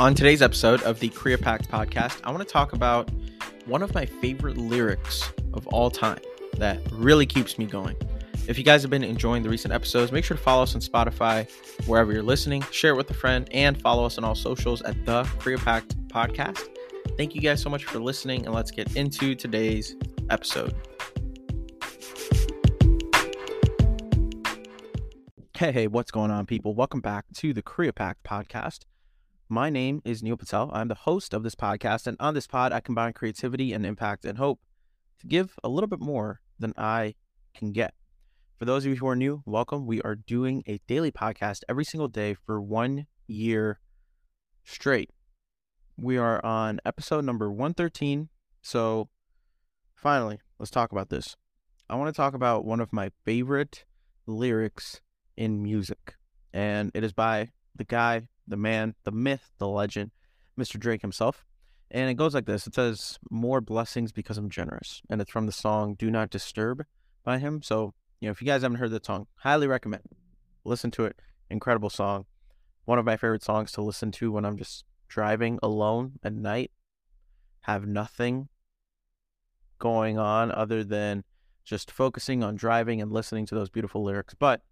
On today's episode of the CreaPact podcast, I want to talk about one of my favorite lyrics of all time that really keeps me going. If you guys have been enjoying the recent episodes, make sure to follow us on Spotify, wherever you're listening, share it with a friend, and follow us on all socials at the CreaPact podcast. Thank you guys so much for listening, and let's get into today's episode. Hey, what's going on, people? Welcome back to the CreaPact podcast. My name is Neil Patel. I'm the host of this podcast, and on this pod, I combine creativity and impact and hope to give a little bit more than I can get. For those of you who are new, welcome. We are doing a daily podcast every single day for 1 year straight. We are on episode number 113, so finally, let's talk about this. I want to talk about one of my favorite lyrics in music, and it is by the guy, the man, the myth, the legend, Mr. Drake himself. And it goes like this. It says, "More blessings because I'm generous." And it's from the song Do Not Disturb by him. So, you know, if you guys haven't heard that song, highly recommend. Listen to it. Incredible song. One of my favorite songs to listen to when I'm just driving alone at night. Have nothing going on other than just focusing on driving and listening to those beautiful lyrics. But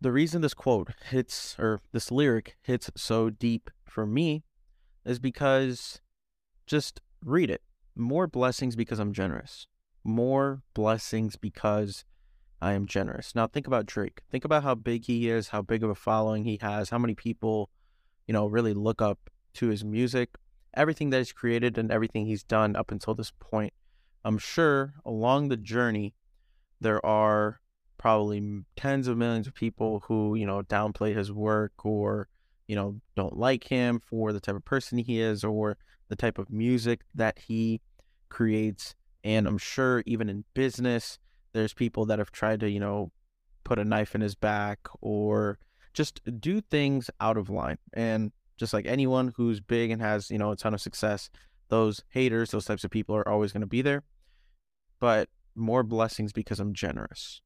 the reason this quote hits, or this lyric hits so deep for me, is because, just read it. More blessings because I'm generous. More blessings because I am generous. Now think about Drake. Think about how big he is, how big of a following he has, how many people, you know, really look up to his music, everything that he's created and everything he's done up until this point. I'm sure along the journey, there are probably tens of millions of people who, you know, downplay his work or, you know, don't like him for the type of person he is or the type of music that he creates. And I'm sure even in business, there's people that have tried to, you know, put a knife in his back or just do things out of line. And just like anyone who's big and has, you know, a ton of success, those haters, those types of people are always going to be there. But more blessings because I'm generous.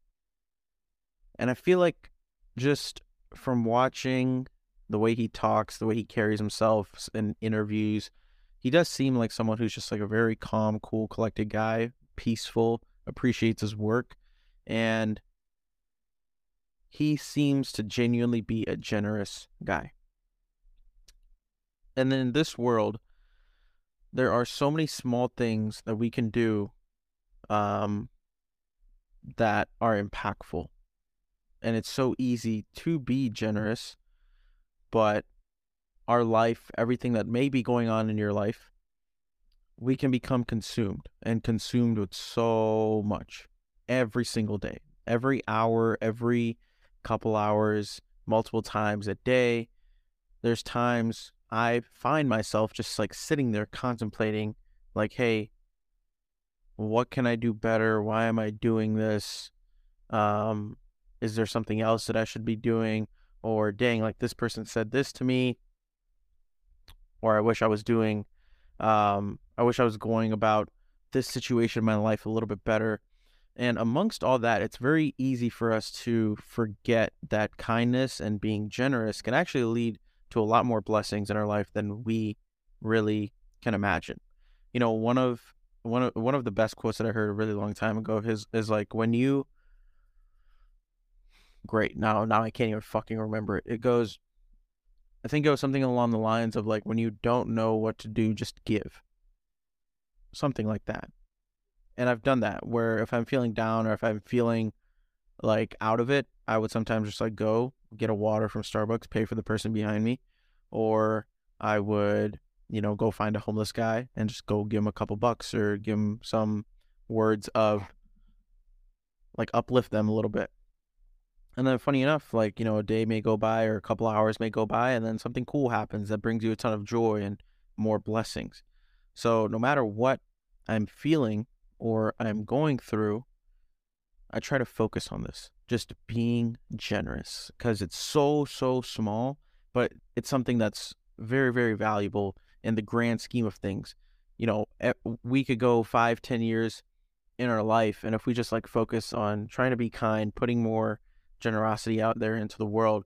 And I feel like just from watching the way he talks, the way he carries himself in interviews, he does seem like someone who's just like a very calm, cool, collected guy, peaceful, appreciates his work. And he seems to genuinely be a generous guy. And in this world, there are so many small things that we can do that are impactful. And it's so easy to be generous, but our life, everything that may be going on in your life, we can become consumed with so much every single day, every hour, every couple hours, multiple times a day. There's times I find myself just like sitting there contemplating like, hey, what can I do better? Why am I doing this? Is there something else that I should be doing? Or dang, like this person said this to me, or I wish I was doing, I wish I was going about this situation in my life a little bit better. And amongst all that, it's very easy for us to forget that kindness and being generous can actually lead to a lot more blessings in our life than we really can imagine. You know, one of the best quotes that I heard a really long time ago is like, when you great. Now I can't even fucking remember it. It goes, I think it was something along the lines of like, when you don't know what to do, just give. Something like that. And I've done that where if I'm feeling down or if I'm feeling like out of it, I would sometimes just like go get a water from Starbucks, pay for the person behind me. Or I would, you know, go find a homeless guy and just go give him a couple bucks or give him some words of like uplift them a little bit. And then funny enough, like, you know, a day may go by or a couple hours may go by and then something cool happens that brings you a ton of joy and more blessings. So no matter what I'm feeling or I'm going through, I try to focus on this, just being generous, because it's so small, but it's something that's very, very valuable in the grand scheme of things. You know, we could go 5-10 years in our life, and if we just like focus on trying to be kind, putting more generosity out there into the world,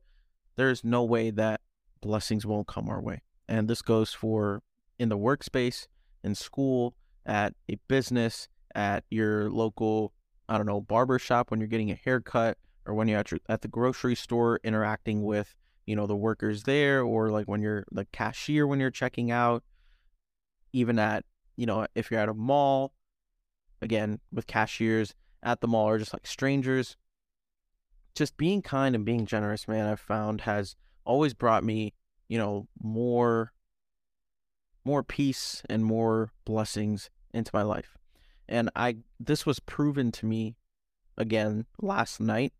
there's no way that blessings won't come our way. And this goes for in the workspace, in school, at a business, at your local, I don't know, barber shop when you're getting a haircut, or when you're at the grocery store interacting with, you know, the workers there, or like when you're the cashier, when you're checking out, even at, you know, if you're at a mall, again, with cashiers at the mall, or just like strangers. Just being kind and being generous, man, I've found has always brought me, you know, more peace and more blessings into my life. And this was proven to me again last night.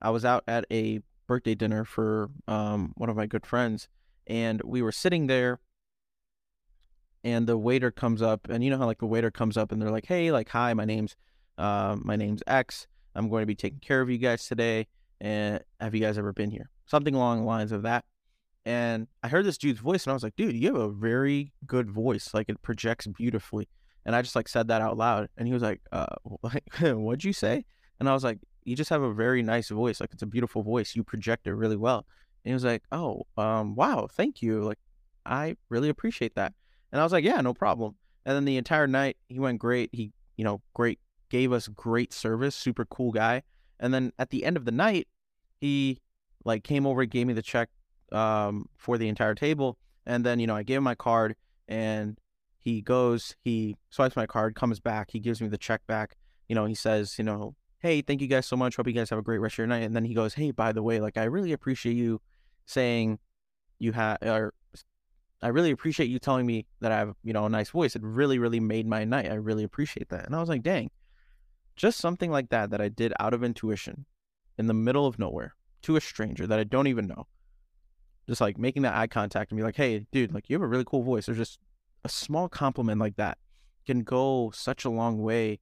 I was out at a birthday dinner for one of my good friends, and we were sitting there, and the waiter comes up, and you know how like the waiter comes up and they're like, hey, like, hi, my name's X. I'm going to be taking care of you guys today. And have you guys ever been here? Something along the lines of that. And I heard this dude's voice, and I was like, dude, you have a very good voice. Like, it projects beautifully. And I just like said that out loud. And he was like, what'd you say? And I was like, you just have a very nice voice. Like, it's a beautiful voice. You project it really well. And he was like, wow, thank you. Like, I really appreciate that. And I was like, yeah, no problem. And then the entire night he went great. He, you know, great. Gave us great service, super cool guy. And then at the end of the night, he like came over and gave me the check for the entire table. And then, you know, I gave him my card, and he goes, he swipes my card, comes back, he gives me the check back. You know, he says, you know, hey, thank you guys so much. Hope you guys have a great rest of your night. And then he goes, hey, by the way, like, I really appreciate you saying you have, or I really appreciate you telling me that I have, you know, a nice voice. It really, really made my night. I really appreciate that. And I was like, dang. Just something like that that I did out of intuition in the middle of nowhere to a stranger that I don't even know. Just like making that eye contact and be like, hey, dude, like, you have a really cool voice. Or just a small compliment like that can go such a long way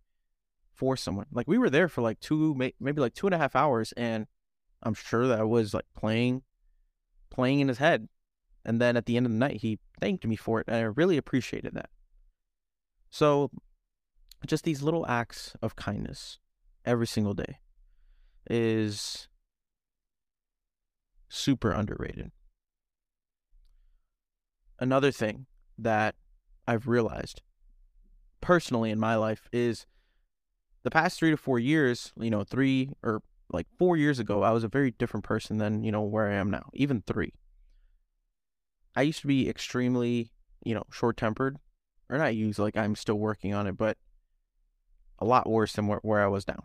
for someone. Like, we were there for like maybe 2.5 hours, and I'm sure that I was like playing in his head. And then at the end of the night, he thanked me for it, and I really appreciated that. So just these little acts of kindness every single day is super underrated. Another thing that I've realized personally in my life is the past 3 to 4 years, you know, 4 years ago, I was a very different person than, you know, where I am now, even 3. I used to be extremely, you know, short-tempered, or not used, like, I'm still working on it, but a lot worse than where I was now.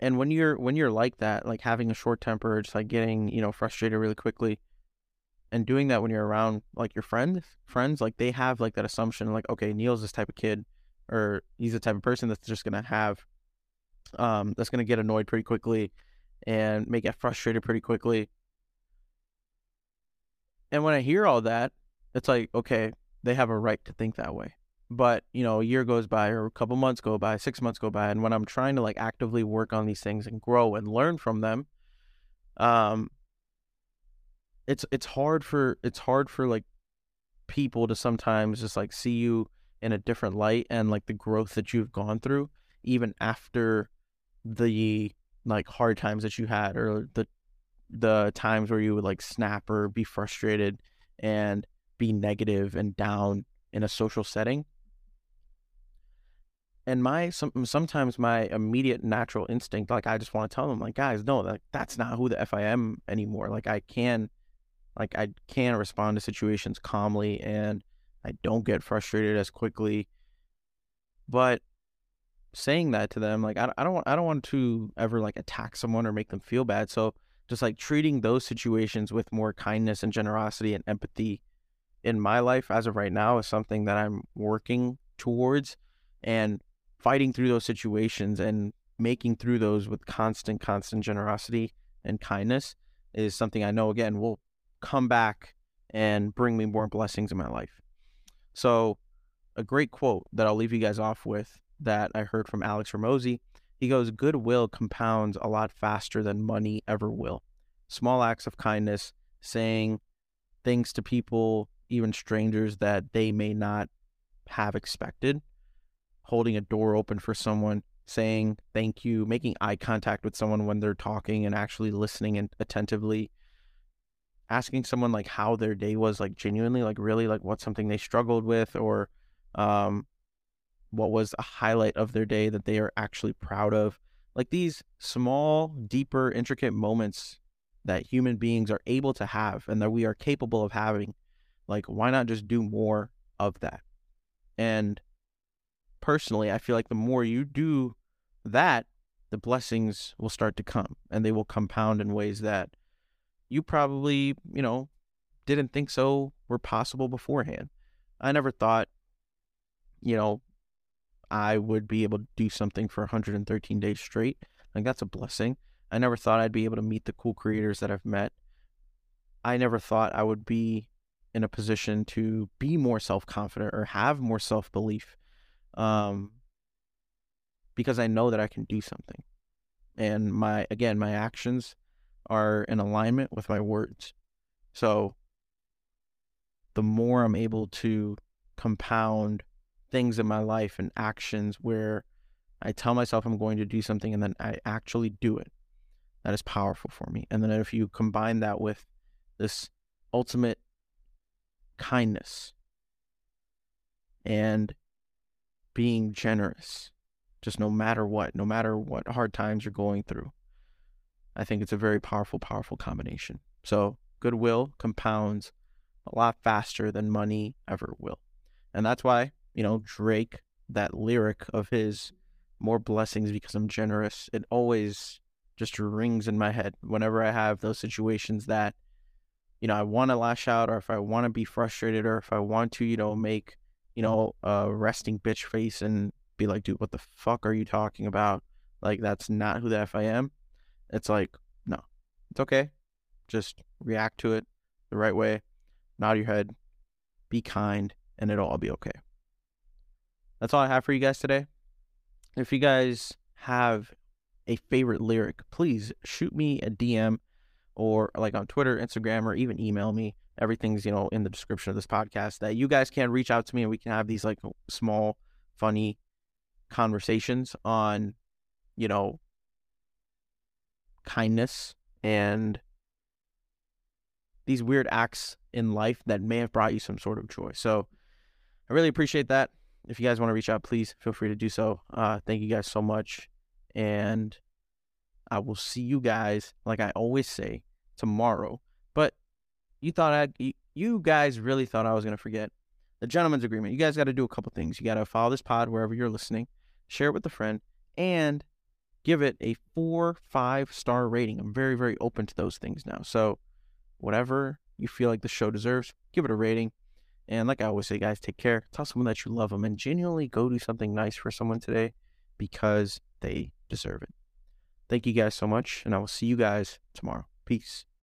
And when you're like that, like having a short temper, just like getting, you know, frustrated really quickly, and doing that when you're around like your friends, like they have like that assumption, like, okay, Neil's this type of kid, or he's the type of person that's just gonna have, that's gonna get annoyed pretty quickly, and may get frustrated pretty quickly. And when I hear all that, it's like, okay, they have a right to think that way. But, you know, a year goes by, or a couple months go by, 6 months go by. And when I'm trying to like actively work on these things and grow and learn from them, it's hard for like people to sometimes just like see you in a different light, and like the growth that you've gone through, even after the like hard times that you had, or the times where you would like snap or be frustrated and be negative and down in a social setting. And sometimes my immediate natural instinct, like, I just want to tell them, like, guys, no, like, that's not who the F I am anymore. Like, I can respond to situations calmly, and I don't get frustrated as quickly. But saying that to them, like, I don't want to ever like attack someone or make them feel bad. So just like treating those situations with more kindness and generosity and empathy in my life as of right now is something that I'm working towards, and fighting through those situations and making through those with constant generosity and kindness is something I know, again, will come back and bring me more blessings in my life. So a great quote that I'll leave you guys off with that I heard from Alex Hormozi, he goes, "Goodwill compounds a lot faster than money ever will. Small acts of kindness, saying things to people, even strangers, that they may not have expected, holding a door open for someone, saying thank you, making eye contact with someone when they're talking and actually listening and attentively, asking someone like how their day was, like genuinely, like really, like what's something they struggled with, or what was a highlight of their day that they are actually proud of. Like these small, deeper, intricate moments that human beings are able to have and that we are capable of having. Like, why not just do more of that? And personally, I feel like the more you do that, the blessings will start to come, and they will compound in ways that you probably, you know, didn't think so were possible beforehand. I never thought, you know, I would be able to do something for 113 days straight. Like, that's a blessing. I never thought I'd be able to meet the cool creators that I've met. I never thought I would be in a position to be more self-confident or have more self-belief, because I know that I can do something. And my actions are in alignment with my words. So the more I'm able to compound things in my life and actions where I tell myself I'm going to do something and then I actually do it, that is powerful for me. And then if you combine that with this ultimate kindness and being generous, just no matter what hard times you're going through, I think it's a very powerful, powerful combination. So goodwill compounds a lot faster than money ever will. And that's why, you know, Drake, that lyric of his, more blessings because I'm generous, it always just rings in my head whenever I have those situations that, you know, I want to lash out, or if I want to be frustrated, or if I want to, you know, make, you know, a resting bitch face and be like, dude, what the fuck are you talking about? Like, that's not who the F I am. It's like, no, it's okay. Just react to it the right way. Nod your head, be kind, and it'll all be okay. That's all I have for you guys today. If you guys have a favorite lyric, please shoot me a DM, or like on Twitter, Instagram, or even email me. Everything's, you know, in the description of this podcast, that you guys can reach out to me and we can have these like small, funny conversations on, you know, kindness and these weird acts in life that may have brought you some sort of joy. So I really appreciate that. If you guys want to reach out, please feel free to do so. Thank you guys so much. And I will see you guys, like I always say, tomorrow. But you guys really thought I was going to forget the gentleman's agreement. You guys got to do a couple things. You got to follow this pod wherever you're listening, share it with a friend, and give it a 4-5-star rating. I'm very, very open to those things now. So whatever you feel like the show deserves, give it a rating. And like I always say, guys, take care. Tell someone that you love them, and genuinely go do something nice for someone today because they deserve it. Thank you guys so much, and I will see you guys tomorrow. Peace.